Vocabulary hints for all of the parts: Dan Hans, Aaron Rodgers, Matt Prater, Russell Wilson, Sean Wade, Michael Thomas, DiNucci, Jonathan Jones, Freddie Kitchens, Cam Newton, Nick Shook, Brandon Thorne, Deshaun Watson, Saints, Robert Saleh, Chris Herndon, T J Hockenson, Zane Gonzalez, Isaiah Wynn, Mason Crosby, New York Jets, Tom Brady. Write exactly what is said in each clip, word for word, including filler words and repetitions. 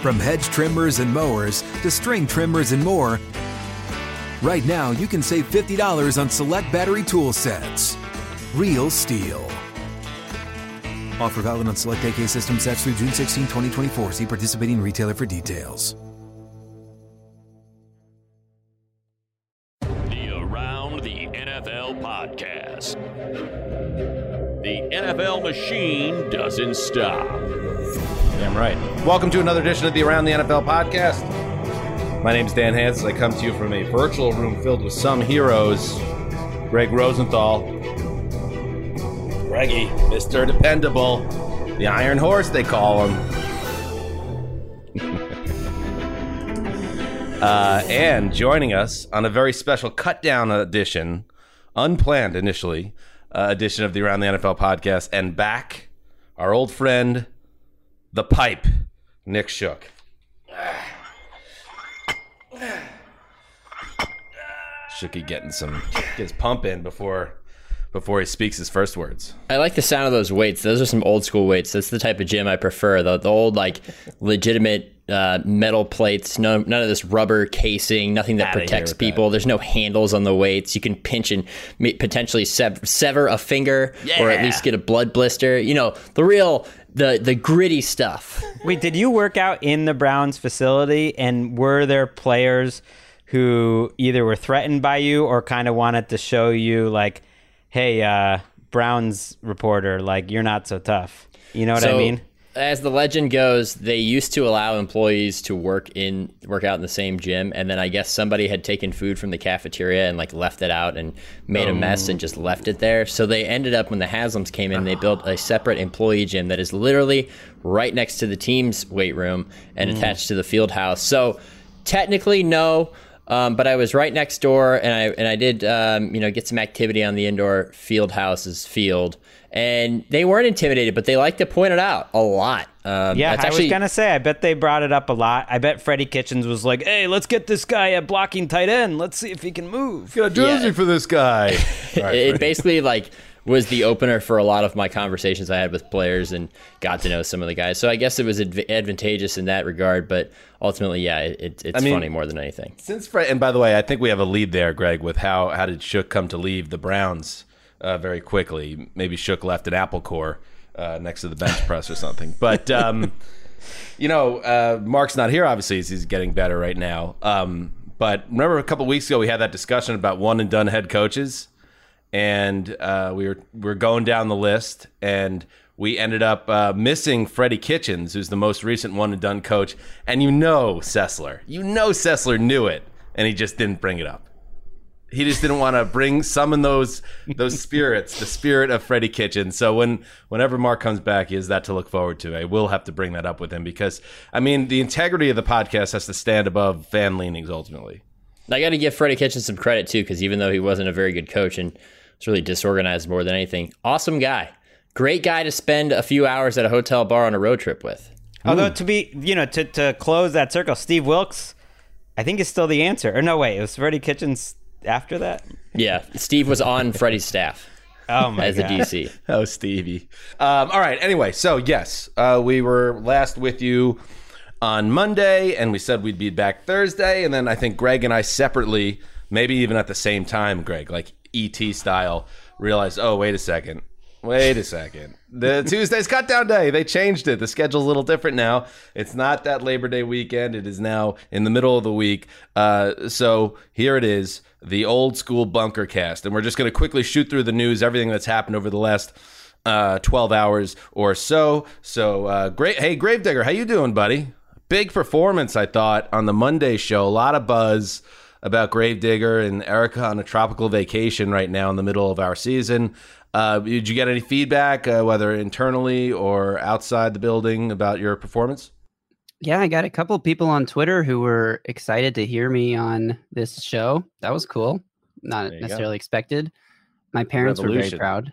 From hedge trimmers and mowers to string trimmers and more, right now you can save fifty dollars on select battery tool sets. Real Steel. Offer valid on select A K system sets through June sixteenth, twenty twenty-four. See participating retailer for details. The Around the N F L podcast. The N F L machine doesn't stop. Damn right. Welcome to another edition of the Around the N F L podcast. My name is Dan Hans, and I come to you from a virtual room filled with some heroes. Greg Rosenthal. Greggy, Mister Dependable. The Iron Horse, they call him. uh, and joining us on a very special cut-down edition, unplanned initially, uh, edition of the Around the N F L podcast, and back, our old friend... The pipe, Nick Shook. Shooky getting some his pump in before before he speaks his first words. I like the sound of those weights. Those are some old school weights. That's the type of gym I prefer. The, the old like legitimate uh, metal plates. No, none of this rubber casing. Nothing that Outta protects people. That. There's no handles on the weights. You can pinch and potentially sever, sever a finger, yeah. Or at least get a blood blister. You know the real. The the gritty stuff. Wait, did you work out in the Browns facility, and were there players who either were threatened by you or kind of wanted to show you like, hey, uh, Browns reporter, like you're not so tough. You know what so, I mean? As the legend goes, they used to allow employees to work in work out in the same gym, and then I guess somebody had taken food from the cafeteria and like left it out and made oh. a mess and just left it there. So they ended up, when the Haslams came in, they built a separate employee gym that is literally right next to the team's weight room and mm. attached to the field house. So technically, no. Um, but I was right next door, and I and I did um, you know get some activity on the indoor field house's field, and they weren't intimidated, but they liked to point it out a lot. Um, yeah, I actually, was gonna say, I bet they brought it up a lot. I bet Freddie Kitchens was like, "Hey, let's get this guy at blocking tight end. Let's see if he can move." Got a jersey yeah. for this guy. Right, it basically like was the opener for a lot of my conversations I had with players, and got to know some of the guys. So I guess it was adv- advantageous in that regard, but. Ultimately, yeah, it, it's I mean, funny more than anything. Since Fred, and by the way, I think we have a lead there, Greg, with how, how did Shook come to leave the Browns uh, very quickly. Maybe Shook left an apple core uh, next to the bench press or something. But, um, you know, uh, Mark's not here, obviously, as he's getting better right now. Um, but remember a couple of weeks ago, we had that discussion about one-and-done head coaches, and uh, we were we were going down the list, and we ended up uh, missing Freddie Kitchens, who's the most recent one-and-done coach. And you know Sessler. You know Sessler knew it, and he just didn't bring it up. He just didn't want to bring, summon those those spirits, the spirit of Freddie Kitchens. So when whenever Mark comes back, he has that to look forward to. I will have to bring that up with him because, I mean, the integrity of the podcast has to stand above fan leanings ultimately. I got to give Freddie Kitchens some credit, too, because even though he wasn't a very good coach and was really disorganized more than anything, awesome guy. Great guy to spend a few hours at a hotel bar on a road trip with. Although to be, you know, to, to close that circle, Steve Wilkes, I think is still the answer. Or no, wait, it was Freddie Kitchens after that? Yeah, Steve was on Freddie's staff. Oh my God. As a D C. Oh, Stevie. Um, all right. Anyway, so yes, uh, we were last with you on Monday, and we said we'd be back Thursday, and then I think Greg and I separately, maybe even at the same time, Greg, like E T style, realized, oh, wait a second. Wait a second. The Tuesday's cutdown day. They changed it. The schedule's a little different now. It's not that Labor Day weekend. It is now in the middle of the week. Uh, so here it is, the old school bunker cast. And we're just going to quickly shoot through the news, everything that's happened over the last uh, twelve hours or so. So, uh, great. Hey, Gravedigger, how you doing, buddy? Big performance, I thought, on the Monday show. A lot of buzz about Gravedigger and Erica on a tropical vacation right now in the middle of our season. Uh, did you get any feedback, uh, whether internally or outside the building, about your performance? Yeah, I got a couple of people on Twitter who were excited to hear me on this show. That was cool. Not necessarily go. expected. My parents Revolution. were very proud.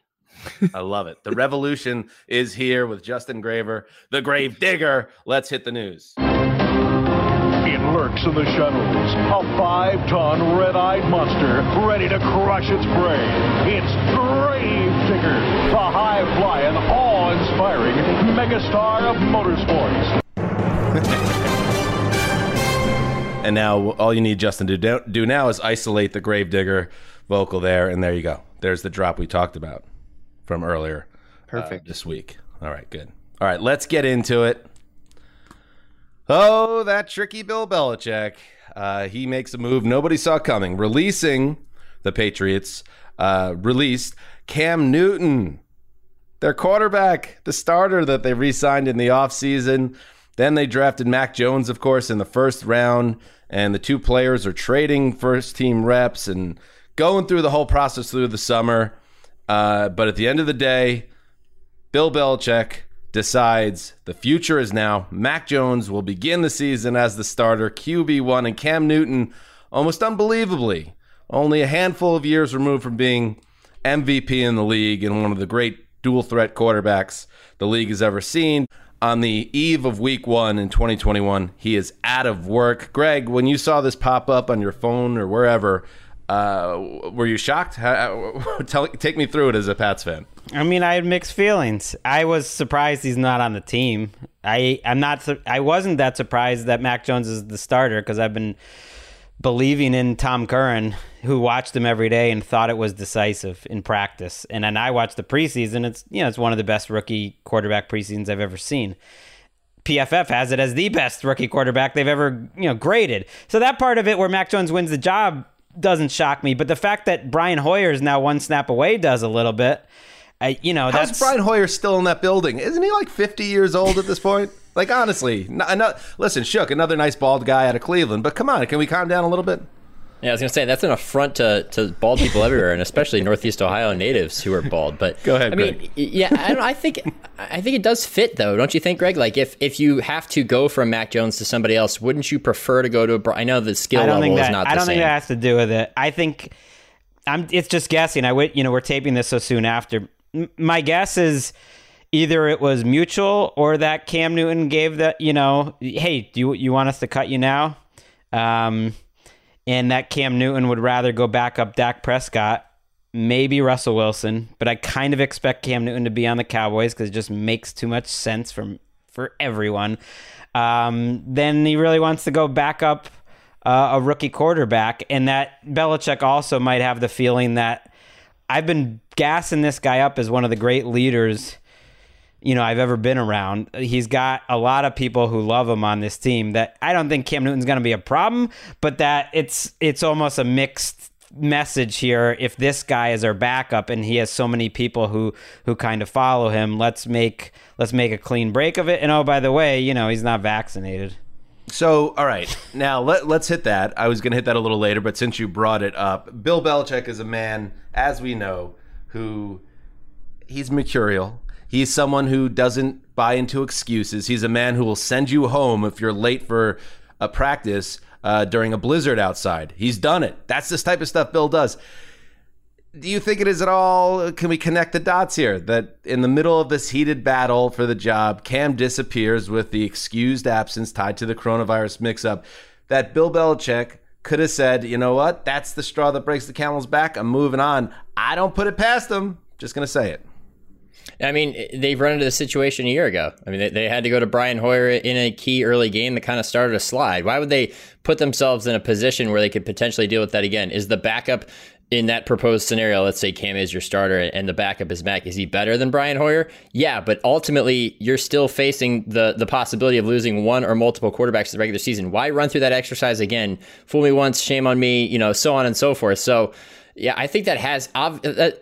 I love it. The revolution is here with Justin Graver, the Grave Digger. Let's hit the news. It lurks in the shuttles, a five-ton red-eyed monster ready to crush its prey. It's Gravedigger, the high-flying, awe-inspiring megastar of motorsports. And now all you need Justin to do now is isolate the Gravedigger vocal there, and there you go. There's the drop we talked about from earlier. Perfect. Uh, this week. All right, good. All right, let's get into it. Oh, that tricky Bill Belichick. Uh, he makes a move nobody saw coming. Releasing the Patriots, uh, released Cam Newton, their quarterback, the starter that they re-signed in the offseason. Then they drafted Mac Jones, of course, in the first round. And the two players are trading first-team reps and going through the whole process through the summer. Uh, but at the end of the day, Bill Belichick decides the future is now. Mac Jones will begin the season as the starter, Q B one, and Cam Newton, almost unbelievably, only a handful of years removed from being M V P in the league and one of the great dual-threat quarterbacks the league has ever seen. On the eve of week one in twenty twenty-one, he is out of work. Greg, when you saw this pop up on your phone or wherever, uh, were you shocked? How, tell, take me through it as a Pats fan. I mean, I had mixed feelings. I was surprised he's not on the team. I I'm not. I wasn't that surprised that Mac Jones is the starter because I've been believing in Tom Curran, who watched him every day and thought it was decisive in practice. And then I watched the preseason. It's you know it's one of the best rookie quarterback preseasons I've ever seen. P F F has it as the best rookie quarterback they've ever you know graded. So that part of it where Mac Jones wins the job doesn't shock me, but the fact that Brian Hoyer is now one snap away does a little bit. I, you know, how's that's Brian Hoyer still in that building? Isn't he like fifty years old at this point? Like, honestly, not, not, listen, Shook, another nice bald guy out of Cleveland, but come on, can we calm down a little bit? Yeah, I was going to say, that's an affront to, to bald people everywhere, and especially Northeast Ohio natives who are bald. But go ahead, I Greg. mean, yeah, I, don't, I think I think it does fit, though, don't you think, Greg? Like, if, if you have to go from Mac Jones to somebody else, wouldn't you prefer to go to a... I know the skill level that, is not the same. I don't think that has to do with it. I think... I'm, it's just guessing. I would, you know, we're taping this so soon after. M- my guess is either it was mutual or that Cam Newton gave the, you know, hey, do you, you want us to cut you now? Um, and that Cam Newton would rather go back up Dak Prescott, maybe Russell Wilson, but I kind of expect Cam Newton to be on the Cowboys because it just makes too much sense for, for everyone. Um, then he really wants to go back up Uh, a rookie quarterback, and that Belichick also might have the feeling that I've been gassing this guy up as one of the great leaders, you know, I've ever been around. He's got a lot of people who love him on this team that I don't think Cam Newton's going to be a problem, but that it's, it's almost a mixed message here. If this guy is our backup and he has so many people who, who kind of follow him, let's make, let's make a clean break of it. And oh, by the way, you know, he's not vaccinated. So, all right, now let, let's hit that. I was going to hit that a little later, but since you brought it up, Bill Belichick is a man, as we know, who he's mercurial. He's someone who doesn't buy into excuses. He's a man who will send you home if you're late for a practice uh, during a blizzard outside. He's done it. That's this type of stuff Bill does. Do you think it is at all, can we connect the dots here, that in the middle of this heated battle for the job, Cam disappears with the excused absence tied to the coronavirus mix-up, that Bill Belichick could have said, you know what, that's the straw that breaks the camel's back. I'm moving on. I don't put it past them. Just going to say it. I mean, they've run into this situation a year ago. I mean, they, they had to go to Brian Hoyer in a key early game that kind of started a slide. Why would they put themselves in a position where they could potentially deal with that again? Is the backup in that proposed scenario, let's say Cam is your starter and the backup is Mac, is he better than Brian Hoyer? Yeah, but ultimately, you're still facing the the possibility of losing one or multiple quarterbacks in the regular season. Why run through that exercise again? Fool me once, shame on me, you know, so on and so forth. So, yeah, I think that has that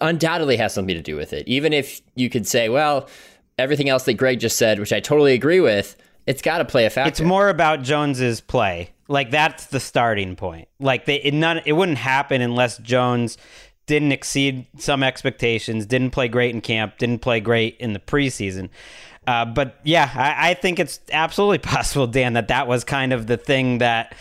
undoubtedly has something to do with it. Even if you could say, well, everything else that Greg just said, which I totally agree with, it's got to play a factor. It's more about Jones's play. Like, that's the starting point. Like, they it, not, it wouldn't happen unless Jones didn't exceed some expectations, didn't play great in camp, didn't play great in the preseason. Uh, but, yeah, I, I think it's absolutely possible, Dan, that that was kind of the thing that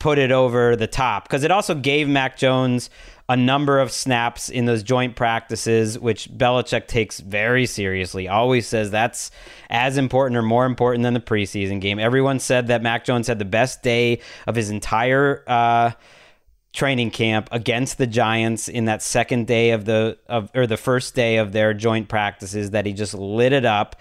put it over the top, because it also gave Mac Jones a number of snaps in those joint practices, which Belichick takes very seriously, always says that's as important or more important than the preseason game. Everyone said that Mac Jones had the best day of his entire uh, training camp against the Giants in that second day of the of or the first day of their joint practices, that he just lit it up.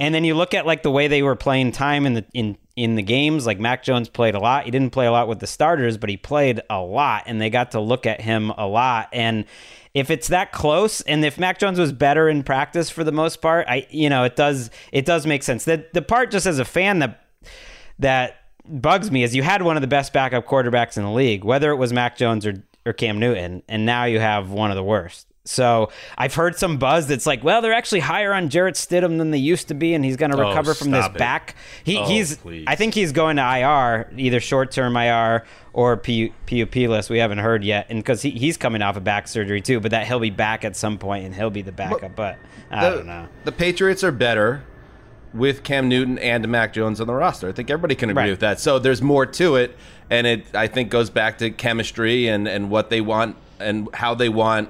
And then you look at like the way they were playing time in the in, in the games. Like, Mac Jones played a lot. He didn't play a lot with the starters, but he played a lot, and they got to look at him a lot. And if it's that close, and if Mac Jones was better in practice for the most part, I you know it does it does make sense. The the part just as a fan that that bugs me is you had one of the best backup quarterbacks in the league, whether it was Mac Jones or or Cam Newton, and now you have one of the worst. So I've heard some buzz that's like, well, they're actually higher on Jarrett Stidham than they used to be, and he's going to recover oh, from this it. back. He, oh, he's, please. I think he's going to I R, either short-term I R or P U P list. We haven't heard yet, and because he, he's coming off of back surgery too, but that he'll be back at some point, and he'll be the backup. But, but I the, don't know. The Patriots are better with Cam Newton and Mac Jones on the roster. I think everybody can agree right. with that. So there's more to it, and it I think goes back to chemistry and and what they want and how they want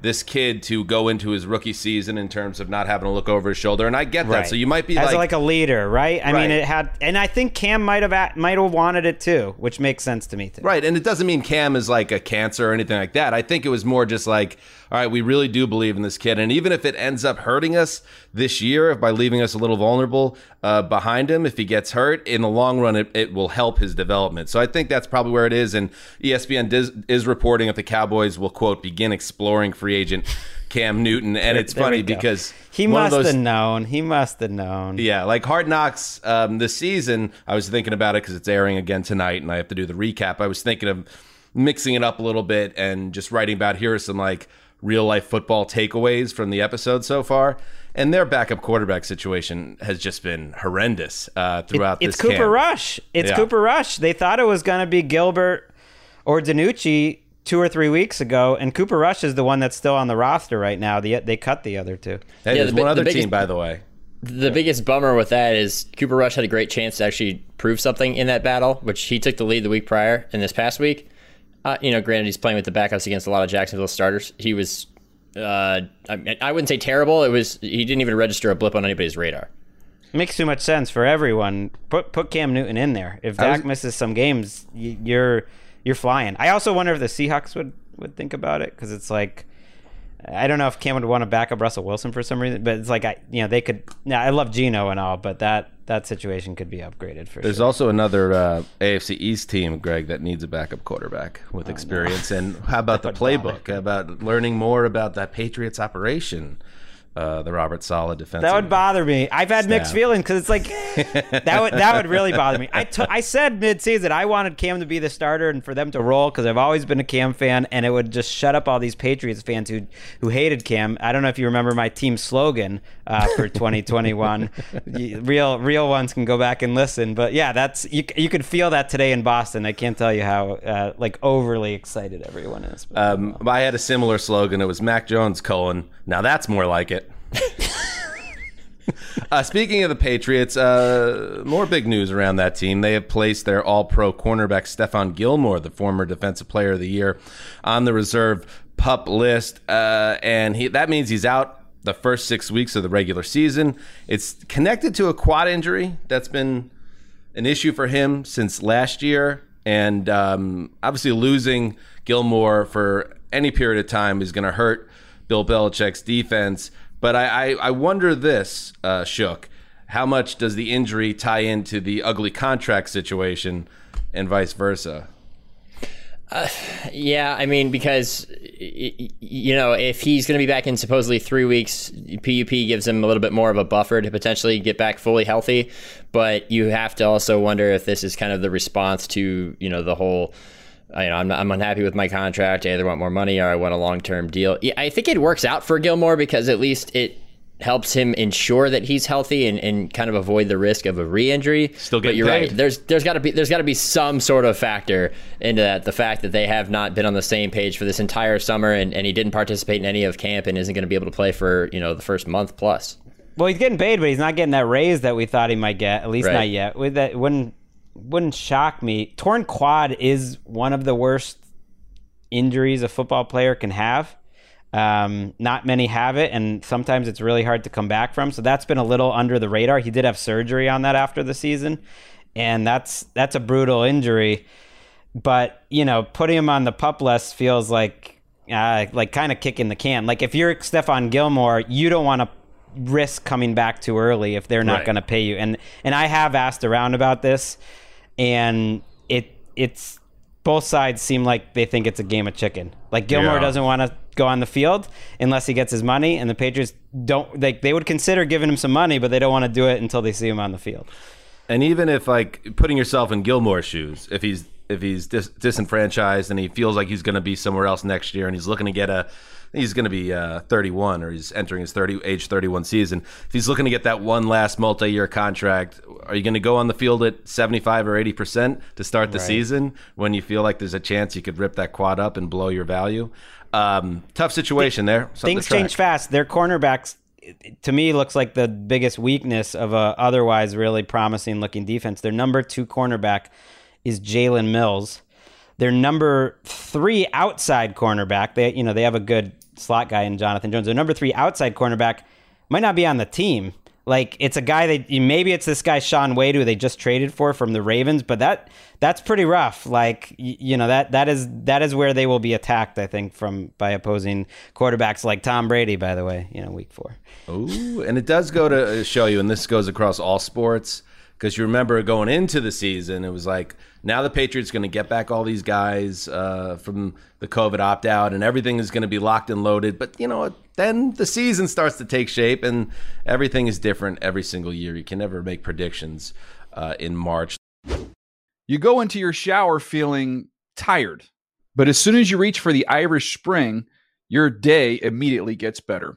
this kid to go into his rookie season in terms of not having to look over his shoulder. And I get that. Right. So you might be As like, like a leader, right? I right. mean, it had, and I think Cam might have might have wanted it too, which makes sense to me too. Right. And it doesn't mean Cam is like a cancer or anything like that. I think it was more just like, all right, we really do believe in this kid. And even if it ends up hurting us this year by leaving us a little vulnerable uh, behind him, if he gets hurt, in the long run, it, it will help his development. So I think that's probably where it is. And E S P N is, is reporting that the Cowboys will, quote, begin exploring free agent Cam Newton, and it's there funny because he must those, have known he must have known yeah like Hard Knocks um this season. I was thinking about it because it's airing again tonight and I have to do the recap. I was thinking of mixing it up a little bit and just writing about, here are some like real life football takeaways from the episode so far, and their backup quarterback situation has just been horrendous uh throughout it, it's this Cooper camp. Rush it's yeah. Cooper Rush. They thought it was going to be Gilbert or DiNucci two or three weeks ago, and Cooper Rush is the one that's still on the roster right now. The, they cut the other two. Hey, yeah, there's the, one other the biggest, team, by the way. The yeah. biggest bummer with that is Cooper Rush had a great chance to actually prove something in that battle, which he took the lead the week prior, and this past week. Uh, you know, granted, he's playing with the backups against a lot of Jacksonville starters. He was, uh, I, I wouldn't say terrible. It was he didn't even register a blip on anybody's radar. Makes too much sense for everyone. Put, put Cam Newton in there. If Dak was, misses some games, you're... You're flying. I also wonder if the Seahawks would, would think about it, because it's like, I don't know if Cam would want to back up Russell Wilson for some reason, but it's like, I you know, they could. Now, I love Geno and all, but that, that situation could be upgraded for There's sure. There's also another uh, A F C East team, Greg, that needs a backup quarterback with oh, experience. No. And how about the playbook? How about learning more about that Patriots operation? Uh, the Robert Saleh defense. That would bother me. I've had snap. mixed feelings because it's like that would that would really bother me. I, t- I said midseason I wanted Cam to be the starter and for them to roll, because I've always been a Cam fan, and it would just shut up all these Patriots fans who who hated Cam. I don't know if you remember my team slogan uh, for twenty twenty-one. Real real ones can go back and listen, but yeah, that's you you could feel that today in Boston. I can't tell you how uh, like overly excited everyone is. But um, I had a similar slogan. It was Mac Jones colon. Now that's more like it. uh, speaking of the Patriots, uh, more big news around that team. They have placed their all-pro cornerback Stephon Gilmore, the former Defensive Player of the Year, on the reserve PUP list, uh, and he, that means he's out the first six weeks of the regular season. It's connected to a quad injury that's been an issue for him since last year. And um, obviously losing Gilmore for any period of time is going to hurt Bill Belichick's defense. But I, I, I wonder this, uh, Shook, how much does the injury tie into the ugly contract situation and vice versa? Uh, yeah, I mean, because, you know, if he's going to be back in supposedly three weeks, P U P gives him a little bit more of a buffer to potentially get back fully healthy. But you have to also wonder if this is kind of the response to, you know, the whole, you know, I'm, I'm unhappy with my contract. I either want more money or I want a long-term deal. Yeah, I think it works out for Gilmore because at least it helps him ensure that he's healthy and, and kind of avoid the risk of a re-injury. Still get paid. But you're right. There's there's got to be there's got to be some sort of factor into that. The fact that they have not been on the same page for this entire summer, and, and he didn't participate in any of camp and isn't going to be able to play for, you know, the first month plus. Well, he's getting paid, but he's not getting that raise that we thought he might get. At least right. not yet. With that wouldn't wouldn't shock me. Torn quad is one of the worst injuries a football player can have. Um, not many have it, and sometimes it's really hard to come back from. So that's been a little under the radar. He did have surgery on that after the season, and that's that's a brutal injury. But, you know, putting him on the PUP list feels like uh, like kind of kicking the can. Like if you're Stephon Gilmore, you don't want to risk coming back too early if they're not right. going to pay you. And and I have asked around about this, and it it's both sides seem like they think it's a game of chicken. Like Gilmore yeah. doesn't want to go on the field unless he gets his money, and the Patriots don't they, they would consider giving him some money, but they don't want to do it until they see him on the field. And even if, like, putting yourself in Gilmore's shoes, if he's if he's dis- disenfranchised and he feels like he's going to be somewhere else next year and he's looking to get a he's going to be uh, thirty-one, or he's entering his thirty age thirty-one season, if he's looking to get that one last multi-year contract, are you going to go on the field at seventy-five or eighty percent to start the right. season when you feel like there's a chance you could rip that quad up and blow your value? Um, tough situation Th- there. Something things change fast. Their cornerbacks, to me, looks like the biggest weakness of a otherwise really promising looking defense. Their number two cornerback is Jalen Mills. Their number three outside cornerback, they you know they have a good slot guy in Jonathan Jones. Their number three outside cornerback might not be on the team. Like, it's a guy that maybe it's this guy Sean Wade, who they just traded for from the Ravens, but that that's pretty rough. Like, you know, that that is that is where they will be attacked, I think, from by opposing quarterbacks like Tom Brady, by the way, you know, week four. Ooh, and it does go to show you, and this goes across all sports, because you remember going into the season, it was like, now the Patriots are going to get back all these guys uh, from the COVID opt-out, and everything is going to be locked and loaded. But, you know what? Then the season starts to take shape, and everything is different every single year. You can never make predictions uh, in March. You go into your shower feeling tired, but as soon as you reach for the Irish Spring, your day immediately gets better.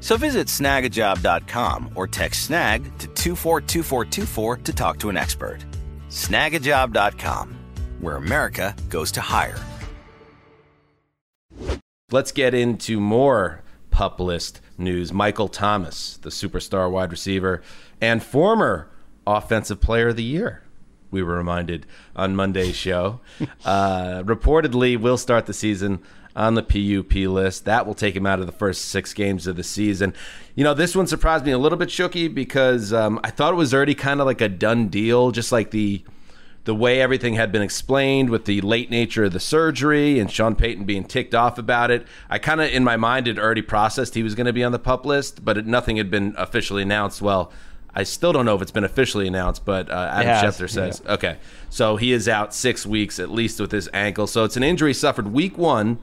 So visit snag a job dot com or text snag to two four two four two four to talk to an expert. snag a job dot com, where America goes to hire. Let's get into more PUP list news. Michael Thomas, the superstar wide receiver and former Offensive Player of the Year, we were reminded on Monday's show, uh, reportedly will start the season on the P U P list. That will take him out of the first six games of the season. You know, this one surprised me a little bit, Shooky, because um, I thought it was already kind of like a done deal, just like the the way everything had been explained with the late nature of the surgery and Sean Payton being ticked off about it. I kind of, in my mind, had already processed he was going to be on the PUP list, but it, nothing had been officially announced. Well, I still don't know if it's been officially announced, but uh, Adam yeah, Schefter says, yeah. Okay, so he is out six weeks at least with his ankle. So it's an injury suffered week one,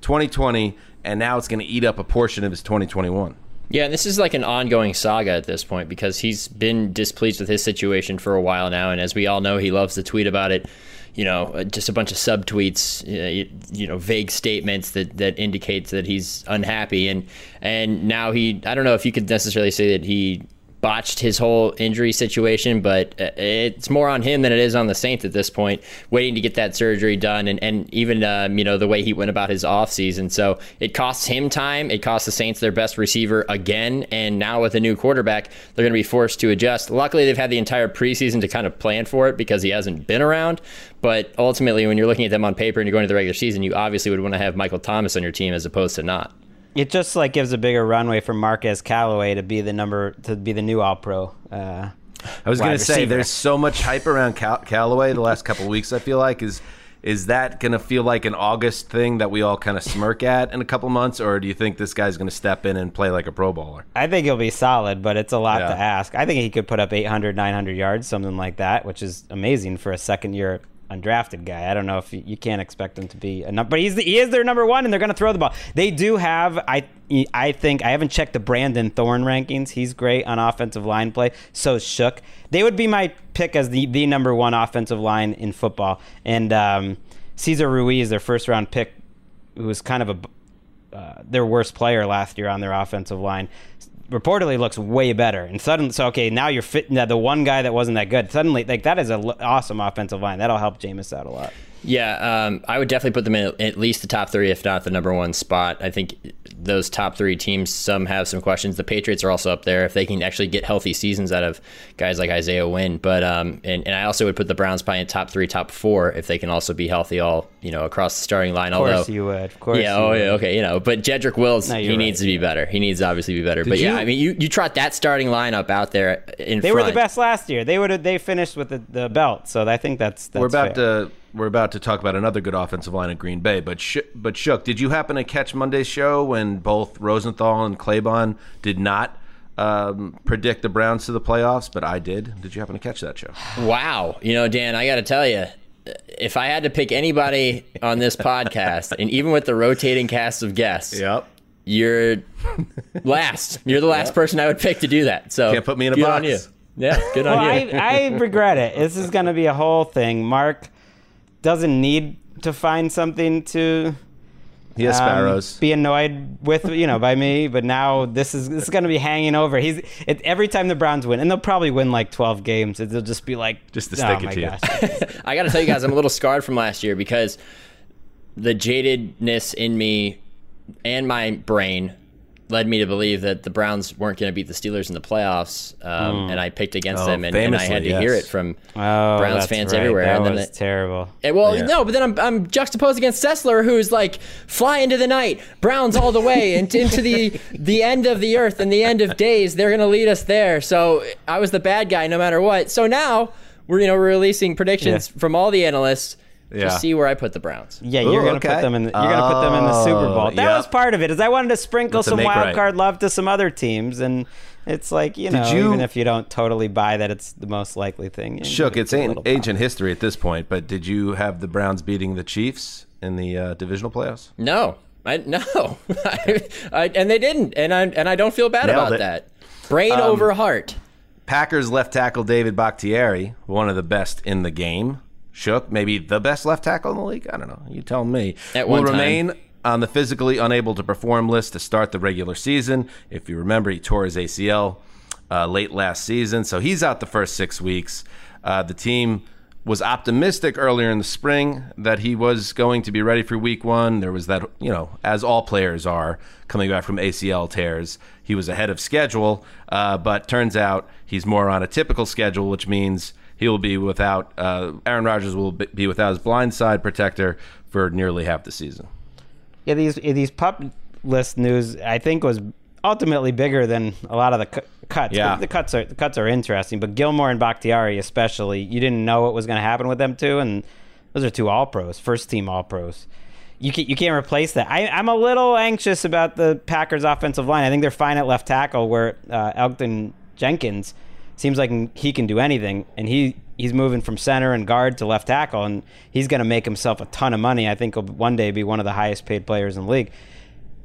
twenty twenty, and now it's going to eat up a portion of his twenty twenty-one. Yeah, and this is like an ongoing saga at this point because he's been displeased with his situation for a while now, and as we all know, he loves to tweet about it. You know, just a bunch of subtweets, you know, vague statements that, that indicates that he's unhappy, and and now he, I don't know if you could necessarily say that he botched his whole injury situation, but it's more on him than it is on the Saints at this point, waiting to get that surgery done, and, and even um, you know, the way he went about his offseason. So it costs him time, it costs the Saints their best receiver again, and now with a new quarterback, they're going to be forced to adjust. Luckily, they've had the entire preseason to kind of plan for it because he hasn't been around, but ultimately, when you're looking at them on paper and you're going to the regular season, you obviously would want to have Michael Thomas on your team as opposed to not. It just like gives a bigger runway for Marquez Callaway to be the number to be the new All Pro. Uh, I was going to say there's so much hype around Cal- Callaway the last couple of weeks. I feel like is is that going to feel like an August thing that we all kind of smirk at in a couple months, or do you think this guy's going to step in and play like a Pro Bowler? I think he'll be solid, but it's a lot yeah. to ask. I think he could put up eight hundred, nine hundred yards, something like that, which is amazing for a second year undrafted guy. I don't know if you, you can't expect him to be enough, but he's the, he is their number one, and they're going to throw the ball. They do have, I I think, I haven't checked the Brandon Thorne rankings. He's great on offensive line play. So Shook. They would be my pick as the, the number one offensive line in football. And um, Cesar Ruiz, their first round pick, who was kind of a uh, their worst player last year on their offensive line, reportedly looks way better. And suddenly, so okay, now you're fitting the one guy that wasn't that good. Suddenly, like, that is an l- awesome offensive line. That'll help Jameis out a lot. Yeah, um, I would definitely put them in at least the top three, if not the number one spot. I think those top three teams, some have some questions. The Patriots are also up there if they can actually get healthy seasons out of guys like Isaiah Wynn. But um, and, and I also would put the Browns probably in top three, top four if they can also be healthy all, you know, across the starting line. Of course Although, you would. Of course. Yeah. You oh, would. Yeah. Okay. You know, but Jedrick Wills, no, he right, needs to be better. He needs to obviously be better. Did but you? yeah, I mean, you, you trot that starting lineup out there in. They front. were the best last year. They would have. They finished with the, the belt. So I think that's. that's we're about fair. to. We're about to talk about another good offensive line in Green Bay, but sh- but Shook, did you happen to catch Monday's show when both Rosenthal and Claiborne did not um, predict the Browns to the playoffs, but I did? Did you happen to catch that show? Wow. You know, Dan, I got to tell you, if I had to pick anybody on this podcast, and even with the rotating cast of guests, yep. you're last. You're the last yep. person I would pick to do that. So can't put me in a box. On you. Yeah, good well, on you. I, I regret it. This is going to be a whole thing. Mark doesn't need to find something to he has um, sparrows. Be annoyed with, you know, by me, but now this is this is going to be hanging over. He's it, every time the Browns win, and they'll probably win like twelve games, it'll just be like just to stick oh, it to you. I got to tell you guys, I'm a little scarred from last year because the jadedness in me and my brain led me to believe that the Browns weren't going to beat the Steelers in the playoffs, um, mm. and I picked against oh, them, and, famously, and I had to yes. hear it from oh, Browns fans right. everywhere. That and then was it, terrible. It, well, yeah. no, but then I'm, I'm juxtaposed against Sessler, who's like, fly into the night, Browns all the way, and into the the end of the earth and the end of days. They're going to lead us there. So I was the bad guy no matter what. So now we're you know we're releasing predictions yeah. from all the analysts. Yeah. To see where I put the Browns. Yeah, you're Ooh, gonna okay. put them in. The, you're oh, gonna put them in the Super Bowl. That yep. was part of it. Is I wanted to sprinkle That's some wild right. card love to some other teams, and it's like you Did know, you, even if you don't totally buy that, it's the most likely thing. Shook, it's ancient history at this point. But did you have the Browns beating the Chiefs in the uh, divisional playoffs? No, I no, I, I, and they didn't, and I and I don't feel bad Nailed about it. that. Brain um, over heart. Packers left tackle David Bakhtiari, one of the best in the game. Shook, maybe the best left tackle in the league. I don't know. You tell me. At one will time. remain on the physically unable to perform list to start the regular season. If you remember, he tore his A C L uh, late last season, so he's out the first six weeks. Uh, the team was optimistic earlier in the spring that he was going to be ready for week one. There was that, you know, as all players are coming back from A C L tears, he was ahead of schedule, uh, but turns out he's more on a typical schedule, which means he will be without, uh, Aaron Rodgers will be without his blindside protector for nearly half the season. Yeah, these these pup list news, I think, was ultimately bigger than a lot of the cu- cuts. Yeah. The cuts are the cuts are interesting, but Gilmore and Bakhtiari especially, you didn't know what was going to happen with them two, and those are two All-Pros, first-team All-Pros. You can't, you can't replace that. I, I'm a little anxious about the Packers' offensive line. I think they're fine at left tackle, where uh, Elgton Jenkins seems like he can do anything, and he, he's moving from center and guard to left tackle, and he's going to make himself a ton of money. I think he'll one day be one of the highest-paid players in the league.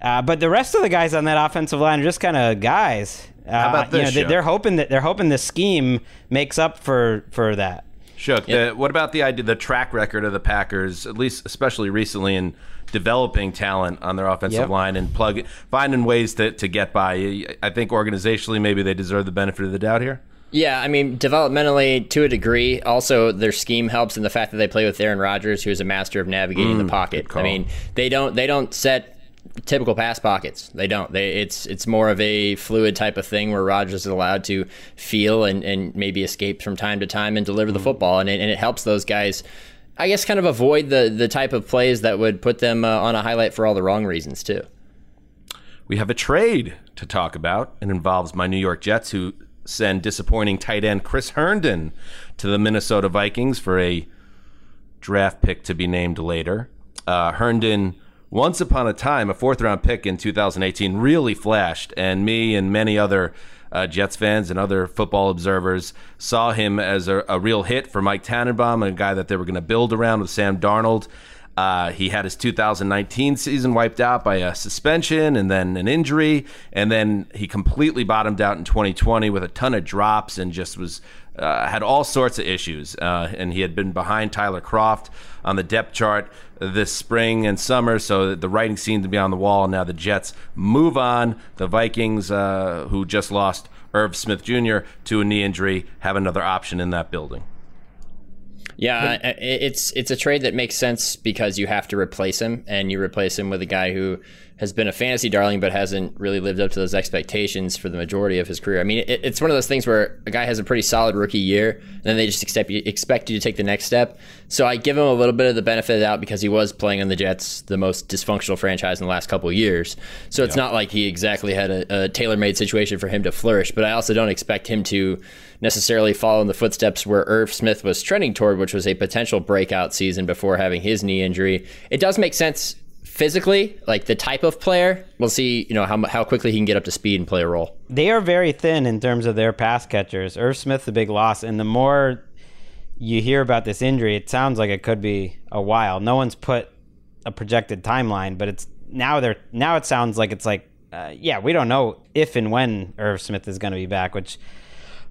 Uh, but the rest of the guys on that offensive line are just kind of guys. Uh, How about this, you know, they're hoping that they're hoping the scheme makes up for for that. Shook, yep. the, what about the idea, the track record of the Packers, at least especially recently, in developing talent on their offensive yep. line and plug finding ways to to get by? I think organizationally, maybe they deserve the benefit of the doubt here. Yeah, I mean, developmentally, to a degree. Also, their scheme helps in the fact that they play with Aaron Rodgers, who is a master of navigating mm, the pocket. I mean, they don't they don't set typical pass pockets. They don't. They it's it's more of a fluid type of thing where Rodgers is allowed to feel and, and maybe escape from time to time and deliver mm. the football, and it, and it helps those guys, I guess, kind of avoid the, the type of plays that would put them uh, on a highlight for all the wrong reasons, too. We have a trade to talk about. It involves my New York Jets, who send disappointing tight end Chris Herndon to the Minnesota Vikings for a draft pick to be named later. Uh, Herndon, once upon a time, a fourth-round pick in two thousand eighteen, really flashed, and me and many other uh, Jets fans and other football observers saw him as a, a real hit for Mike Tannenbaum, a guy that they were going to build around with Sam Darnold. Uh, he had his two thousand nineteen season wiped out by a suspension and then an injury, and then he completely bottomed out in twenty twenty with a ton of drops and just was uh, had all sorts of issues. Uh, and he had been behind Tyler Kroft on the depth chart this spring and summer, so the writing seemed to be on the wall. Now the Jets move on. The Vikings, uh, who just lost Irv Smith Junior to a knee injury, have another option in that building. Yeah, it's it's a trade that makes sense because you have to replace him, and you replace him with a guy who has been a fantasy darling but hasn't really lived up to those expectations for the majority of his career. I mean, it, it's one of those things where a guy has a pretty solid rookie year, and then they just expect you, expect you to take the next step. So I give him a little bit of the benefit of the doubt because he was playing on the Jets, the most dysfunctional franchise in the last couple of years. So it's yeah. not like he exactly had a, a tailor-made situation for him to flourish, but I also don't expect him to necessarily follow in the footsteps where Irv Smith was trending toward, which was a potential breakout season before having his knee injury. It does make sense physically, like the type of player. We'll see, you know, how how quickly he can get up to speed and play a role. They are very thin in terms of their pass catchers. Irv Smith's a big loss, and the more you hear about this injury, it sounds like it could be a while. No one's put a projected timeline, but it's now they're now it sounds like it's like, uh, yeah, we don't know if and when Irv Smith is going to be back, which.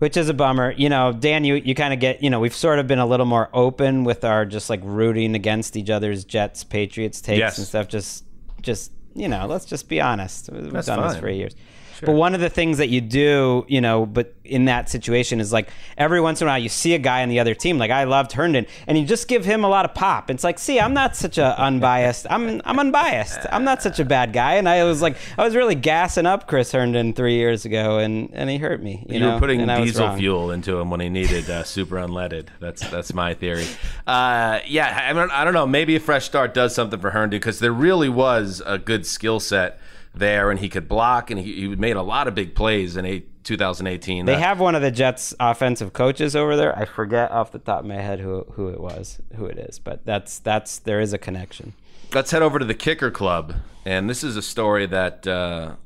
Which is a bummer. You know, Dan, you, you kind of get, you know, we've sort of been a little more open with our just like rooting against each other's Jets, Patriots takes yes. and stuff. Just, just you know, let's just be honest. We've That's done fine. this for years. Sure. But one of the things that you do, you know, but in that situation is like every once in a while you see a guy on the other team, like I loved Herndon, and you just give him a lot of pop. It's like, see, I'm not such a unbiased. I'm I'm unbiased. I'm not such a bad guy. And I was like, I was really gassing up Chris Herndon three years ago, and, and he hurt me. You, you know? were putting diesel fuel into him when he needed uh, super unleaded. That's that's my theory. Uh, yeah, I don't I don't know. Maybe a fresh start does something for Herndon because there really was a good skill set there, and he could block, and he, he made a lot of big plays in a, two thousand eighteen. They uh, have one of the Jets' offensive coaches over there. I forget off the top of my head who who it was, who it is, but that's that's there is a connection. Let's head over to the Kicker Club, and this is a story that uh,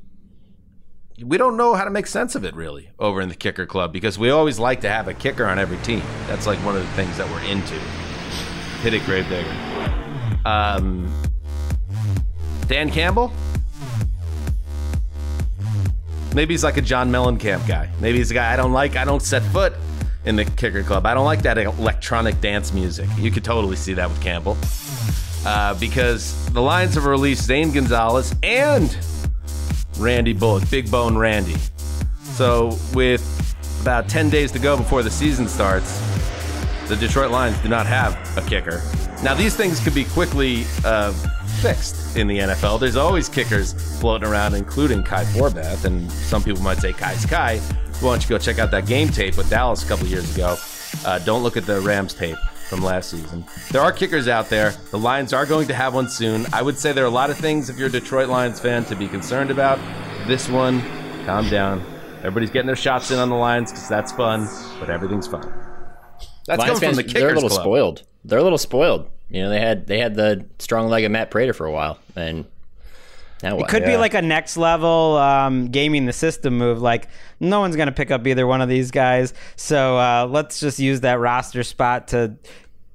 we don't know how to make sense of it really over in the Kicker Club because we always like to have a kicker on every team. That's like one of the things that we're into. Hit it, Gravedigger. Um, Dan Campbell? Maybe he's like a John Mellencamp guy. Maybe he's a guy I don't like. I don't set foot in the kicker club. I don't like that electronic dance music. You could totally see that with Campbell. Uh, because the Lions have released Zane Gonzalez and Randy Bullock, Big Bone Randy. So with about ten days to go before the season starts, the Detroit Lions do not have a kicker. Now, these things could be quickly uh, fixed in the N F L. There's always kickers floating around, including Kai Forbath, and some people might say Kai's Kai. Why don't you go check out that game tape with Dallas a couple years ago. Uh, don't look at the Rams tape from last season. There are kickers out there. The Lions are going to have one soon. I would say there are a lot of things, if you're a Detroit Lions fan, to be concerned about. This one, calm down. Everybody's getting their shots in on the Lions because that's fun, but everything's fun. That's Lions fans, from the they're a little club. spoiled. They're a little spoiled. You know, they had they had the strong leg of Matt Prater for a while, and now what? It could yeah. be like a next level um, gaming the system move. Like, no one's going to pick up either one of these guys, so uh, let's just use that roster spot to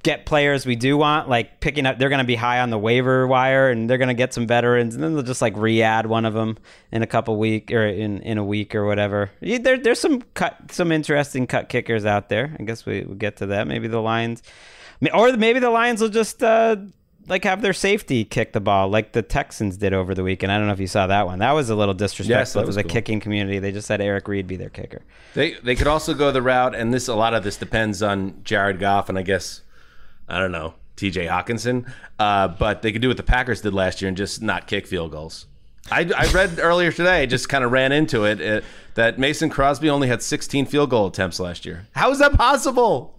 get players we do want. Like picking up, they're going to be high on the waiver wire, and they're going to get some veterans, and then they'll just like re-add one of them in a couple week or in, in a week or whatever. There, there's some cut, some interesting cut kickers out there. I guess we we'll get to that. Maybe the Lions. Or maybe the Lions will just uh, like have their safety kick the ball like the Texans did over the weekend. I don't know if you saw that one. That was a little disrespectful. Yes, that was it was cool. A kicking community. They just had Eric Reed be their kicker. They they could also go the route, and this a lot of this depends on Jared Goff and I guess, I don't know, T J Hockenson. Uh, but they could do what the Packers did last year and just not kick field goals. I, I read earlier today, just kind of ran into it, it, that Mason Crosby only had sixteen field goal attempts last year. How is that possible?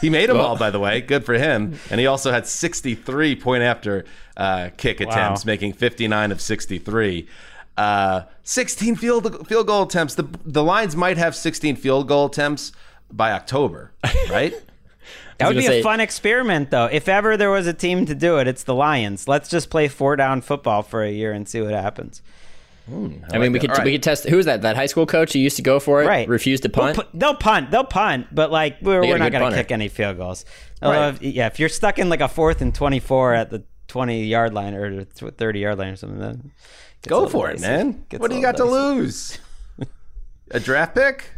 He made them well, all, by the way. Good for him. And he also had sixty-three point after uh, kick wow. attempts, making fifty-nine of sixty-three. Uh, sixteen field field goal attempts. The the Lions might have sixteen field goal attempts by October, right? That would be say, a fun experiment, though. If ever there was a team to do it, it's the Lions. Let's just play four-down football for a year and see what happens. Mm, I, I like mean, we could, right. we could test. Who was that? That high school coach who used to go for it? Right. Refused to punt? We'll pu- they'll punt. They'll punt. But, like, we're, we're not going to kick any field goals. Right. If, yeah, if you're stuck in, like, a fourth and twenty-four at the twenty-yard line or thirty-yard line or something, then go for it, man. What do you got to lose? A draft pick?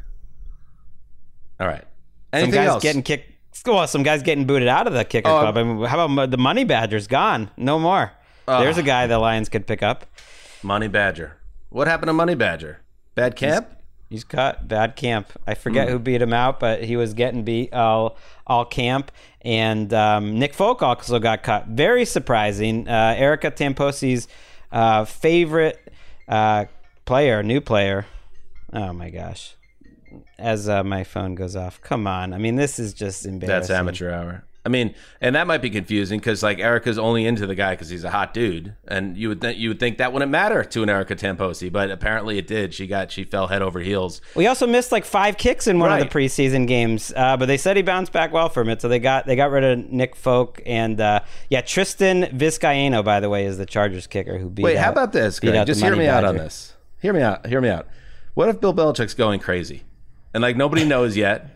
All right. Anything Some guys else? getting kicked. Well, some guy's getting booted out of the kicker uh, club. I mean, how about the Money Badger's gone? No more. Uh, There's a guy the Lions could pick up. Money Badger. What happened to Money Badger? Bad camp? He's, he's got bad camp. I forget mm. who beat him out, but he was getting beat all, all camp. And um, Nick Folk also got cut. Very surprising. Uh, Erica Tamposi's uh, favorite uh, player, new player. Oh, my gosh. As uh, my phone goes off. Come on. I mean, this is just embarrassing. That's amateur hour. I mean, and that might be confusing because, like, Erica's only into the guy because he's a hot dude. And you would, th- you would think that wouldn't matter to an Erica Tamposi, but apparently it did. She got she fell head over heels. We also missed, like, five kicks in one right. of the preseason games. Uh, but they said he bounced back well from it. So they got they got rid of Nick Folk. And, uh, yeah, Tristan Vizcaino, by the way, is the Chargers kicker who beat Wait, out, how about this, Greg? Just hear me Badger. out on this. Hear me out. Hear me out. What if Bill Belichick's going crazy? And, like, nobody knows yet.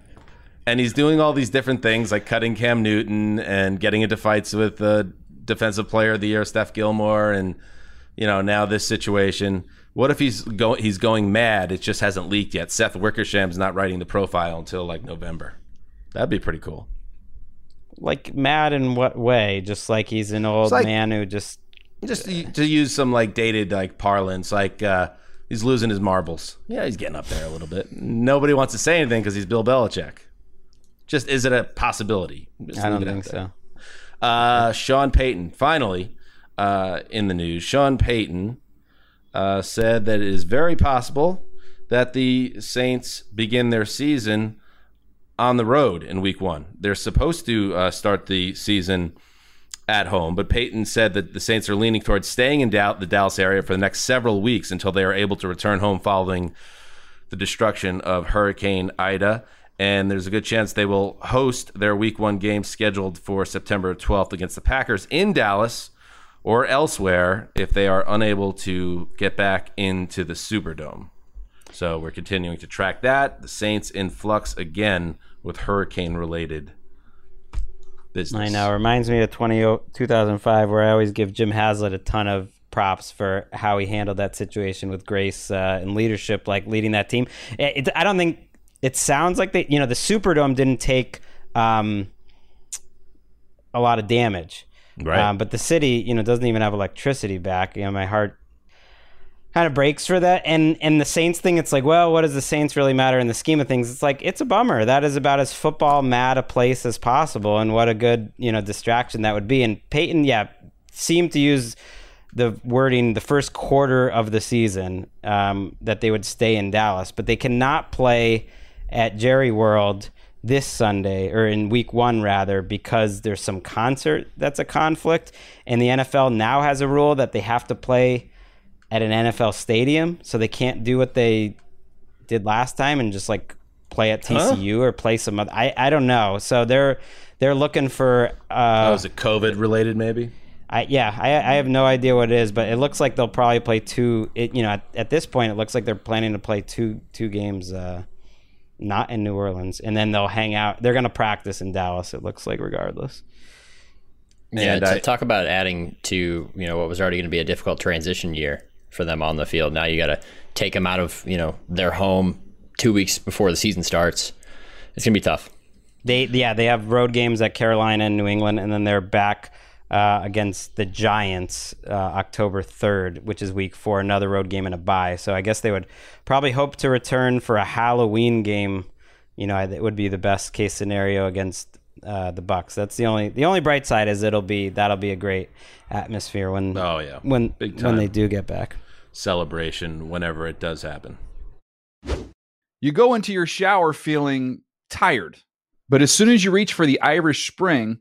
And he's doing all these different things, like cutting Cam Newton and getting into fights with the defensive player of the year, Steph Gilmore, and, you know, now this situation. What if he's, go- he's going mad? It just hasn't leaked yet. Seth Wickersham's not writing the profile until, like, November. That'd be pretty cool. Like, mad in what way? Just like he's an old like, man who just... Just to, to use some, like, dated, like, parlance, like... uh He's losing his marbles. Yeah, he's getting up there a little bit. Nobody wants to say anything because he's Bill Belichick. Just, is it a possibility? Just I don't think so. Uh, Sean Payton, finally, uh, in the news. Sean Payton uh, said that it is very possible that the Saints begin their season on the road in week one. They're supposed to uh, start the season at home, but Payton said that the Saints are leaning towards staying in the Dallas area for the next several weeks until they are able to return home following the destruction of Hurricane Ida, and there's a good chance they will host their week one game scheduled for September twelfth against the Packers in Dallas or elsewhere if they are unable to get back into the Superdome. So we're continuing to track that. The Saints in flux again with hurricane-related business. I know. It reminds me of twenty oh five, where I always give Jim Haslett a ton of props for how he handled that situation with grace uh, and leadership, like leading that team. It, it, I don't think it sounds like they, you know, the Superdome didn't take um, a lot of damage, right? Um, but the city, you know, doesn't even have electricity back. You know, my heart kind of breaks for that. And and the Saints thing, it's like, well, what does the Saints really matter in the scheme of things? It's like, it's a bummer. That is about as football mad a place as possible, and what a good, you know, distraction that would be. And Peyton, yeah, seemed to use the wording the first quarter of the season um, that they would stay in Dallas, but they cannot play at Jerry World this Sunday, or in week one rather, because there's some concert that's a conflict, and the N F L now has a rule that they have to play at an N F L stadium, so they can't do what they did last time and just like play at T C U huh? or play some other. I, I don't know. So they're they're looking for. Uh, oh, is it COVID related? Maybe. I yeah. I I have no idea what it is, but it looks like they'll probably play two. It, you know, at, at this point, it looks like they're planning to play two two games, uh, not in New Orleans, and then they'll hang out. They're gonna practice in Dallas. It looks like, regardless. Yeah. And to I, talk about adding to, you know, what was already going to be a difficult transition year for them on the field. Now you got to take them out of, you know, their home two weeks before the season starts. It's gonna be tough. They yeah they have road games at Carolina and New England, and then they're back uh, against the Giants uh, October third, which is week four, another road game and a bye. So I guess they would probably hope to return for a Halloween game. You know, it would be the best case scenario against uh, the Bucks. That's the only the only bright side is it'll be that'll be a great atmosphere when oh yeah when Big time. when they do get back. Celebration whenever it does happen. You go into your shower feeling tired, but as soon as you reach for the Irish Spring,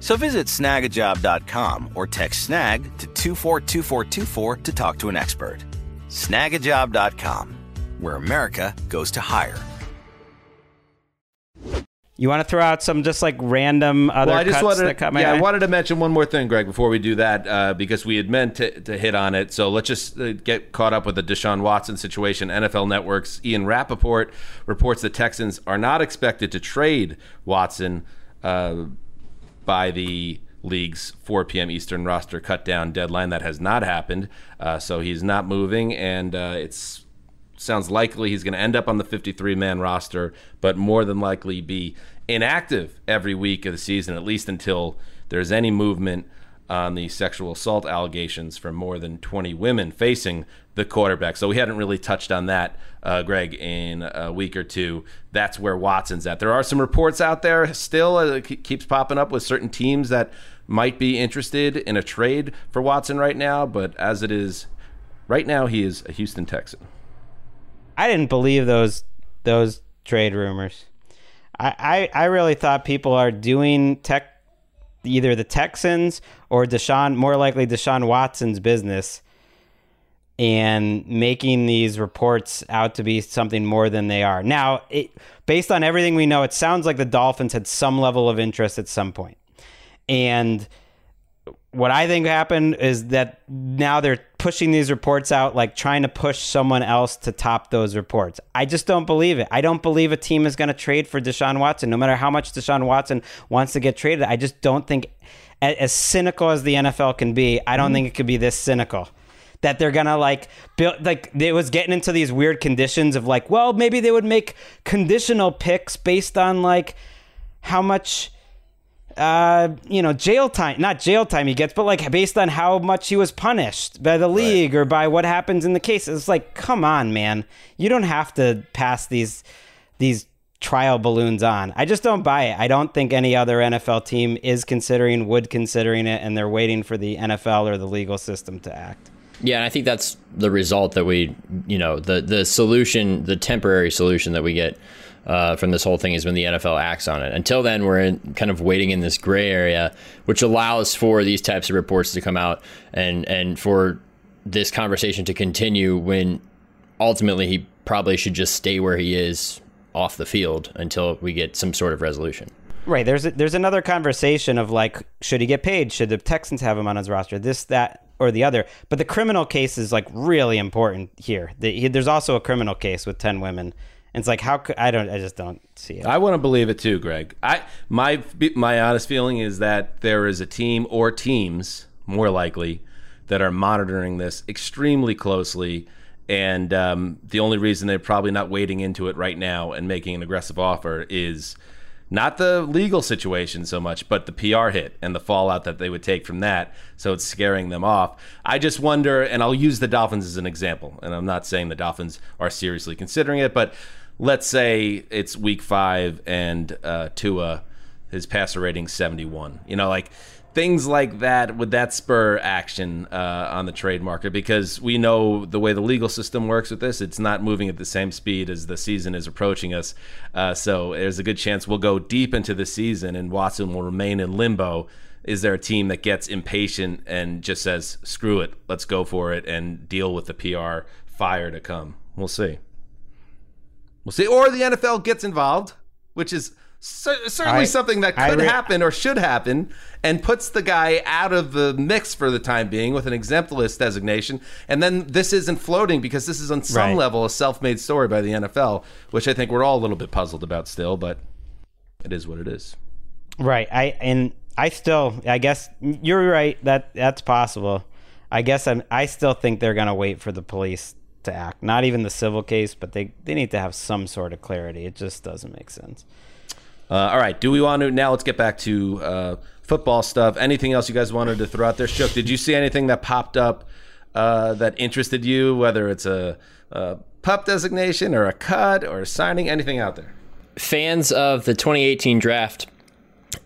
So visit snag a job dot com or text snag to two four two four two four to talk to an expert. snag a job dot com, where America goes to hire. You want to throw out some just like random other well, I just cuts wanted to, that cut my Yeah, eye? I wanted to mention one more thing, Greg, before we do that, uh, because we had meant to, to hit on it. So let's just uh, get caught up with the Deshaun Watson situation. N F L Network's Ian Rappaport reports the Texans are not expected to trade Watson uh, by the league's four p.m. Eastern roster cut down deadline. That has not happened. Uh, so he's not moving, and uh, it's Sounds likely he's going to end up on the fifty-three man roster, but more than likely be inactive every week of the season, at least until there's any movement on the sexual assault allegations from more than twenty women facing the quarterback. So we hadn't really touched on that, uh, Greg, in a week or two. That's where Watson's at. There are some reports out there still, uh, it keeps popping up with certain teams that might be interested in a trade for Watson right now, but as it is right now, he is a Houston Texan. I didn't believe those those trade rumors. I, I, I really thought people are doing tech either the Texans or Deshaun, more likely Deshaun Watson's business, and making these reports out to be something more than they are. Now, it, based on everything we know, it sounds like the Dolphins had some level of interest at some point. And what I think happened is that now they're pushing these reports out, like trying to push someone else to top those reports. I just don't believe it. I don't believe a team is going to trade for Deshaun Watson, no matter how much Deshaun Watson wants to get traded. I just don't think, as cynical as the N F L can be, I don't mm. think it could be this cynical. That they're going to like build, like it was getting into these weird conditions of like, well, maybe they would make conditional picks based on like how much Uh, you know, jail time, not jail time he gets, but like based on how much he was punished by the league, right, or by what happens in the case. It's like, come on, man. You don't have to pass these these trial balloons on. I just don't buy it. I don't think any other N F L team is considering, would considering it, and they're waiting for the N F L or the legal system to act. Yeah, and I think that's the result that we, you know, the, the solution, the temporary solution that we get Uh, from this whole thing is when the N F L acts on it. Until then, we're in, kind of waiting in this gray area, which allows for these types of reports to come out and, and for this conversation to continue when ultimately he probably should just stay where he is off the field until we get some sort of resolution. Right. There's a, there's another conversation of like, should he get paid? Should the Texans have him on his roster? This, that, or the other. But the criminal case is like really important here. The, he, there's also a criminal case with ten women. It's like, how could I don't I just don't see it. I want to believe it too, Greg. I my my honest feeling is that there is a team or teams, more likely, that are monitoring this extremely closely, and um, the only reason they're probably not wading into it right now and making an aggressive offer is not the legal situation so much, but the P R hit and the fallout that they would take from that. So it's scaring them off. I just wonder, and I'll use the Dolphins as an example, and I'm not saying the Dolphins are seriously considering it, but let's say it's week five and uh, Tua, his passer rating seventy-one. You know, like things like that, would that spur action uh, on the trade market? Because we know the way the legal system works with this, it's not moving at the same speed as the season is approaching us. Uh, so there's a good chance we'll go deep into the season and Watson will remain in limbo. Is there a team that gets impatient and just says, screw it, let's go for it and deal with the P R fire to come? We'll see. We'll see. Or the N F L gets involved, which is cer- certainly I, something that could re- happen or should happen, and puts the guy out of the mix for the time being with an exempt list designation. And then this isn't floating because this is on some right. level a self-made story by the N F L, which I think we're all a little bit puzzled about still, but it is what it is. Right. I and I still, I guess you're right. That that's possible. I guess I'm, I still think they're going to wait for the police to act, not even the civil case, but they they need to have some sort of clarity. It just doesn't make sense. Uh, all right, do we want to now? Let's get back to uh, football stuff. Anything else you guys wanted to throw out there? Shook, did you see anything that popped up uh, that interested you? Whether it's a, a pup designation or a cut or a signing, anything out there? Fans of the twenty eighteen draft,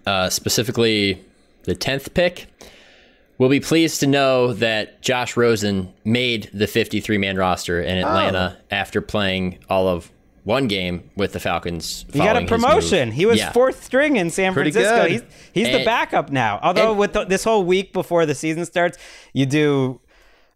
uh, specifically the tenth pick, we'll be pleased to know that Josh Rosen made the fifty-three man roster in Atlanta oh. after playing all of one game with the Falcons. He got a promotion. He was yeah. fourth string in San Pretty Francisco. Good. He's, he's and, the backup now. Although and, with the, this whole week before the season starts, you do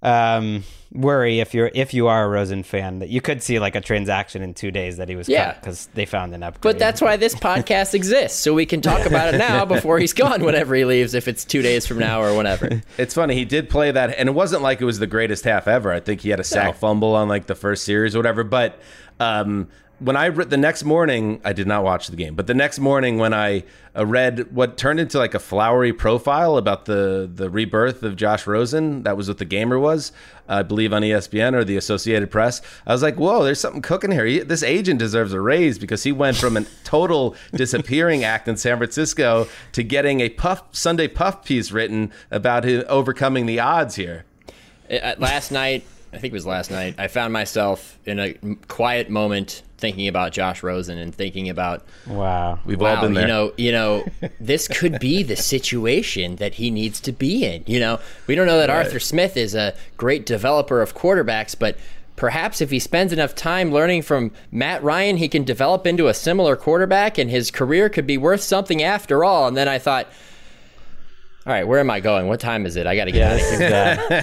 um, worry if you're if you are a Rosen fan that you could see like a transaction in two days that he was yeah. cut because they found an upgrade. But that's why this podcast exists, so we can talk about it now before he's gone. Whenever he leaves, if it's two days from now or whenever. It's funny, he did play that, and it wasn't like it was the greatest half ever. I think he had a sack no. fumble on like the first series or whatever. But um, when I read the next morning, I did not watch the game, but the next morning when I uh, read what turned into like a flowery profile about the, the rebirth of Josh Rosen, that was what the Gamer was, I believe on E S P N or the Associated Press, I was like, whoa, there's something cooking here. He, this agent deserves a raise because he went from a total disappearing act in San Francisco to getting a puff Sunday puff piece written about him overcoming the odds here. Last night, I think it was last night, I found myself in a quiet moment thinking about Josh Rosen and thinking about, wow, we've wow, all been there. You know, you know, this could be the situation that he needs to be in. You know, we don't know that right. Arthur Smith is a great developer of quarterbacks, but perhaps if he spends enough time learning from Matt Ryan, he can develop into a similar quarterback and his career could be worth something after all. And then I thought, all right, where am I going? What time is it? I got to get yeah, out of here. This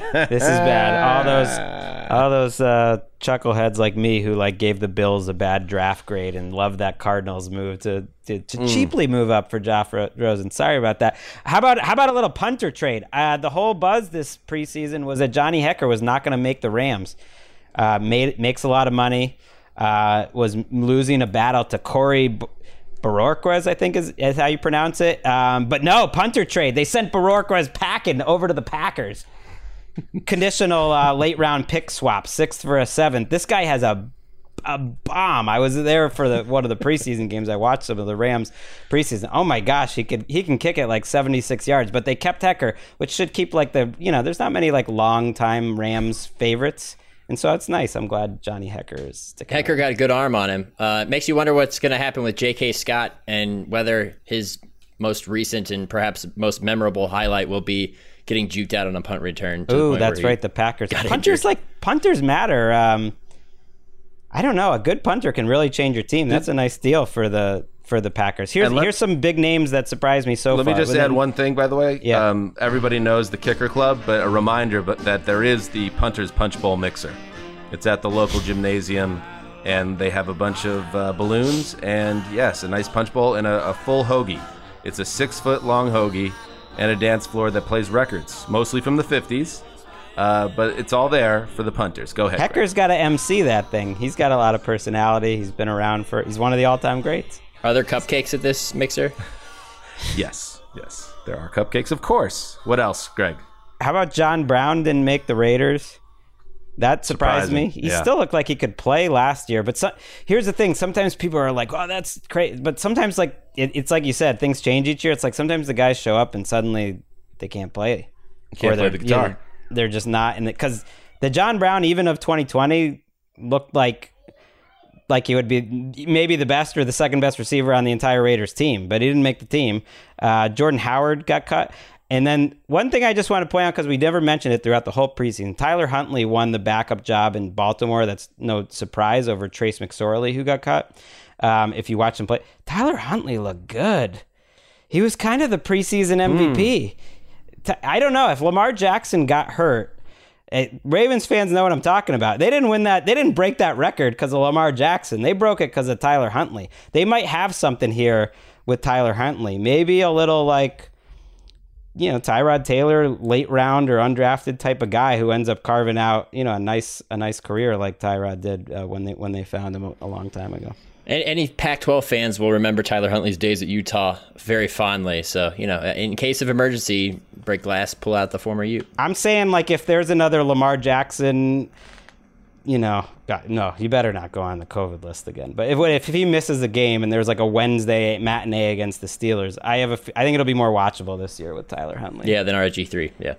is bad. This is bad. All those all those uh, chuckleheads like me who like gave the Bills a bad draft grade and loved that Cardinals move to to, to mm. cheaply move up for Josh Rosen. Sorry about that. How about how about a little punter trade? Uh, the whole buzz this preseason was that Johnny Hecker was not going to make the Rams. Uh, made makes a lot of money. Uh, was losing a battle to Corey B- Bororquez, I think is, is how you pronounce it. Um, but no, punter trade. They sent Bororquez packing over to the Packers. Conditional uh, late round pick swap, sixth for a seventh. This guy has a a bomb. I was there for the one of the preseason games. I watched some of the Rams preseason. Oh my gosh, he could he can kick it like seventy-six yards. But they kept Hecker, which should keep like the you know. There's not many like long time Rams favorites. And so it's nice. I'm glad Johnny Hecker is sticking Hecker out. Got a good arm on him. Uh, it makes you wonder what's going to happen with J K. Scott and whether his most recent and perhaps most memorable highlight will be getting juked out on a punt return. Oh, that's right. The Packers. Punters, like, punters matter. Um, I don't know. A good punter can really change your team. That's a nice deal for the for the Packers. Here's, let, here's some big names that surprised me so let far. Let me just Within, add one thing, by the way. Yeah. Um, everybody knows the Kicker Club, but a reminder but that there is the Punter's Punch Bowl Mixer. It's at the local gymnasium, and they have a bunch of uh, balloons and, yes, a nice punch bowl and a, a full hoagie. It's a six-foot-long hoagie and a dance floor that plays records, mostly from the fifties. Uh, but it's all there for the punters. Go ahead. Hecker's got to M C that thing. He's got a lot of personality. He's been around for – he's one of the all-time greats. Are there cupcakes at this mixer? Yes. Yes. There are cupcakes, of course. What else, Greg? How about John Brown didn't make the Raiders? That surprised Surprising. me. He yeah. still looked like he could play last year. But so, here's the thing. Sometimes people are like, oh, that's crazy. But sometimes, like it, it's like you said, things change each year. It's like sometimes the guys show up and suddenly they can't play. Can't or play the guitar. You know, they're just not. Because the, the John Brown, even of twenty twenty, looked like like he would be maybe the best or the second best receiver on the entire Raiders team. But he didn't make the team. Uh, Jordan Howard got cut. And then one thing I just want to point out, because we never mentioned it throughout the whole preseason, Tyler Huntley won the backup job in Baltimore. That's no surprise over Trace McSorley, who got cut. Um, if you watch him play, Tyler Huntley looked good. He was kind of the preseason M V P. Mm. I don't know if Lamar Jackson got hurt. It, Ravens fans know what I'm talking about. They didn't win that. They didn't break that record because of Lamar Jackson. They broke it because of Tyler Huntley. They might have something here with Tyler Huntley. Maybe a little like, you know, Tyrod Taylor, late round or undrafted type of guy who ends up carving out, you know, a nice a nice career like Tyrod did uh, when they when they found him a, a long time ago. And any Pac twelve fans will remember Tyler Huntley's days at Utah very fondly. So, you know, in case of emergency, break glass, pull out the former Ute. I'm saying, like, if there's another Lamar Jackson, you know, God, no, you better not go on the COVID list again. But if if he misses a game and there's like a Wednesday matinee against the Steelers, I have a, I think it'll be more watchable this year with Tyler Huntley. Yeah, than R G three. Yeah.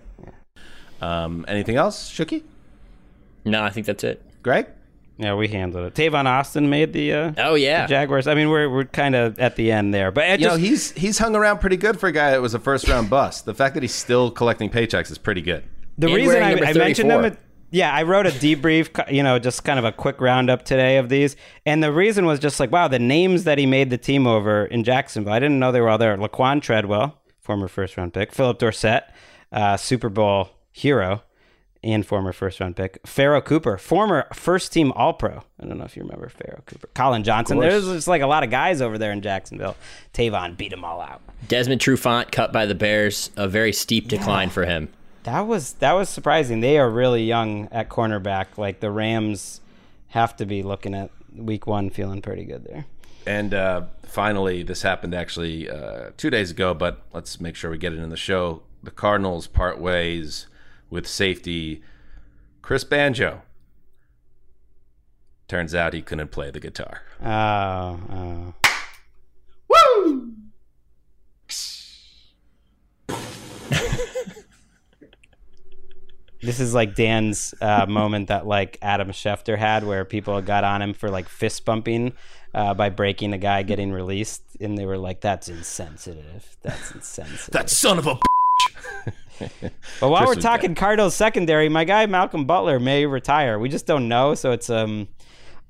yeah. Um, anything else, Shooky? No, I think that's it. Greg? Yeah, we handled it. Tavon Austin made the uh, oh yeah the Jaguars. I mean, we're we're kind of at the end there, but you just, know he's he's hung around pretty good for a guy that was a first round bust. The fact that he's still collecting paychecks is pretty good. The and reason I, I mentioned them, yeah, I wrote a debrief, you know, just kind of a quick roundup today of these, and the reason was just like, wow, the names that he made the team over in Jacksonville. I didn't know they were all there. Laquan Treadwell, former first round pick, Philip Dorsett, uh, Super Bowl hero. And former first-round pick. Pharaoh Cooper, former first-team All-Pro. I don't know if you remember Pharaoh Cooper. Colin Johnson. There's just like a lot of guys over there in Jacksonville. Tavon beat them all out. Desmond Trufant cut by the Bears. A very steep decline yeah. for him. That was that was surprising. They are really young at cornerback. Like the Rams have to be looking at week one feeling pretty good there. And uh, finally, this happened actually uh, two days ago, but let's make sure we get it in the show. The Cardinals part ways with safety Chris Banjo. Turns out he couldn't play the guitar. Oh, oh. Woo! This is like Dan's uh, moment that like Adam Schefter had, where people got on him for like fist bumping uh, by breaking a guy getting released, and they were like, "That's insensitive. That's insensitive. That son of a bitch." But while Chris we're talking Cardinals secondary, my guy Malcolm Butler may retire. We just don't know, so it's um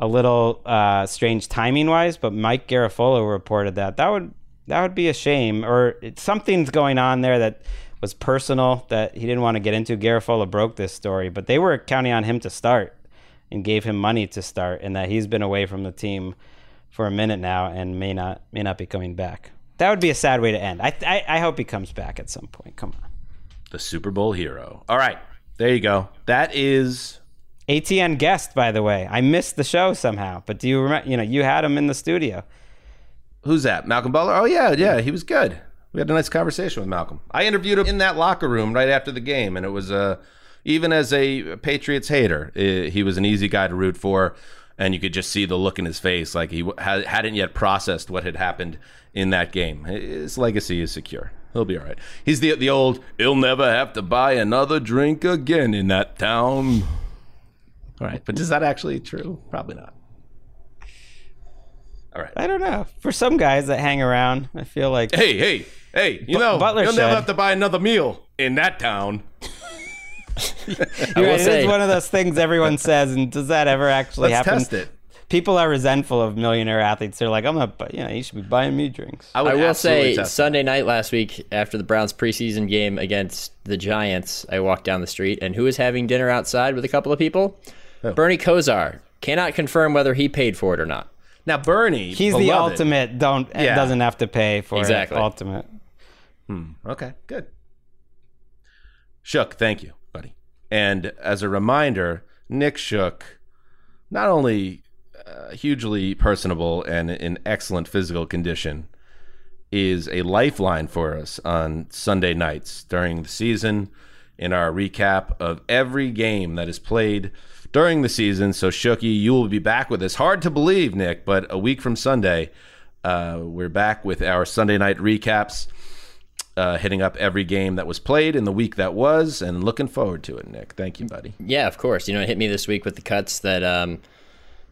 a little uh, strange timing wise. But Mike Garafolo reported that that would that would be a shame, or it, something's going on there that was personal that he didn't want to get into. Garafolo broke this story, but they were counting on him to start and gave him money to start, and that he's been away from the team for a minute now and may not may not be coming back. That would be a sad way to end. I I, I hope he comes back at some point. Come on. The Super Bowl hero. All right. There you go. That is A T N guest, by the way. I missed the show somehow, but do you remember, you know, you had him in the studio. Who's that? Malcolm Butler? Oh, yeah, yeah. He was good. We had a nice conversation with Malcolm. I interviewed him in that locker room right after the game, and it was, uh, even as a Patriots hater, it, he was an easy guy to root for, and you could just see the look in his face like he ha- hadn't yet processed what had happened in that game. His legacy is secure. He'll be all right. He's the the old, "He'll never have to buy another drink again in that town." All right, but is that actually true? Probably not. All right. I don't know. For some guys that hang around, I feel like... Hey, hey, hey, you B- know, Butler you'll said, never have to buy another meal in that town. It say. is one of those things everyone says, and does that ever actually Let's happen? Let's test it. People are resentful of millionaire athletes. They're like, I'm not, you know, you should be buying me drinks. I, I will say Sunday night last week after the Browns preseason game against the Giants, I walked down the street, and who was having dinner outside with a couple of people? Oh. Bernie Kosar. Cannot confirm whether he paid for it or not. Now, Bernie, he's beloved. the ultimate don't yeah. doesn't have to pay for exactly. it. Ultimate. Hmm. Okay, good. Shook, thank you, buddy. And as a reminder, Nick Shook, not only... Uh, hugely personable and in excellent physical condition, is a lifeline for us on Sunday nights during the season in our recap of every game that is played during the season. So, Shookie, you will be back with us. Hard to believe, Nick, but a week from Sunday, uh, we're back with our Sunday night recaps, uh, hitting up every game that was played in the week that was, and looking forward to it, Nick. Thank you, buddy. Yeah, of course. You know, it hit me this week with the cuts that... Um,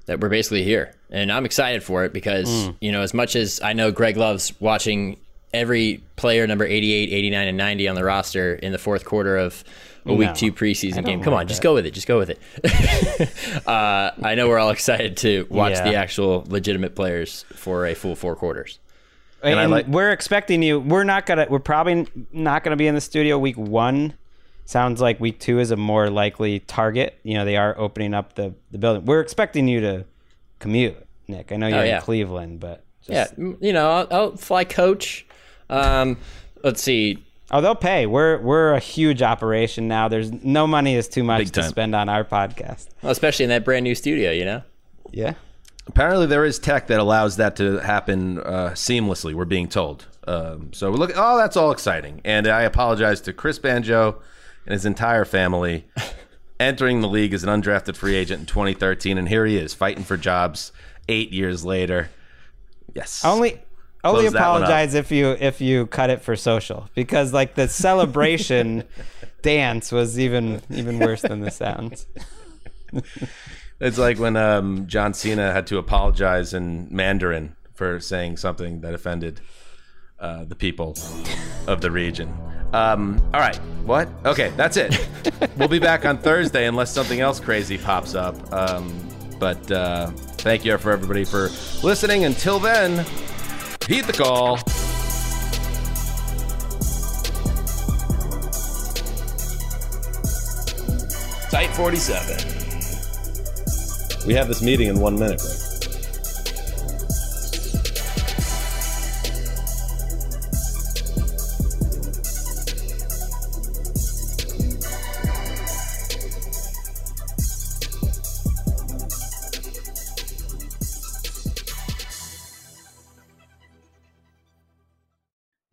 that we're basically here. And I'm excited for it because, mm. you know, as much as I know Greg loves watching every player number eighty-eight, eighty-nine, and ninety on the roster in the fourth quarter of a no, week two preseason game. Come on, that. just go with it. Just go with it. uh, I know we're all excited to watch yeah. the actual legitimate players for a full four quarters. And, and I like- we're expecting you. We're not going to, we're probably not going to be in the studio week one. Sounds like week two is a more likely target. You know, they are opening up the, the building. We're expecting you to commute, Nick. I know you're oh, yeah. in Cleveland, but... Just... Yeah, you know, I'll, I'll fly coach. Um, let's see. Oh, they'll pay. We're we're a huge operation now. There's no money is too much to spend on our podcast. Well, especially in that brand new studio, you know? Yeah. Apparently there is tech that allows that to happen uh, seamlessly, we're being told. Um, so we look. Oh, that's all exciting. And I apologize to Chris Banjo and his entire family, entering the league as an undrafted free agent in twenty thirteen, and here he is fighting for jobs eight years later. Yes. Only, only apologize if you if you cut it for social, because like the celebration dance was even even worse than the sounds. It's like when um, John Cena had to apologize in Mandarin for saying something that offended uh, the people of the region. Um, all right. What? Okay, that's it. We'll be back on Thursday unless something else crazy pops up. Um, but uh, thank you for everybody for listening. Until then, heed the call. Site forty-seven. We have this meeting in one minute, right?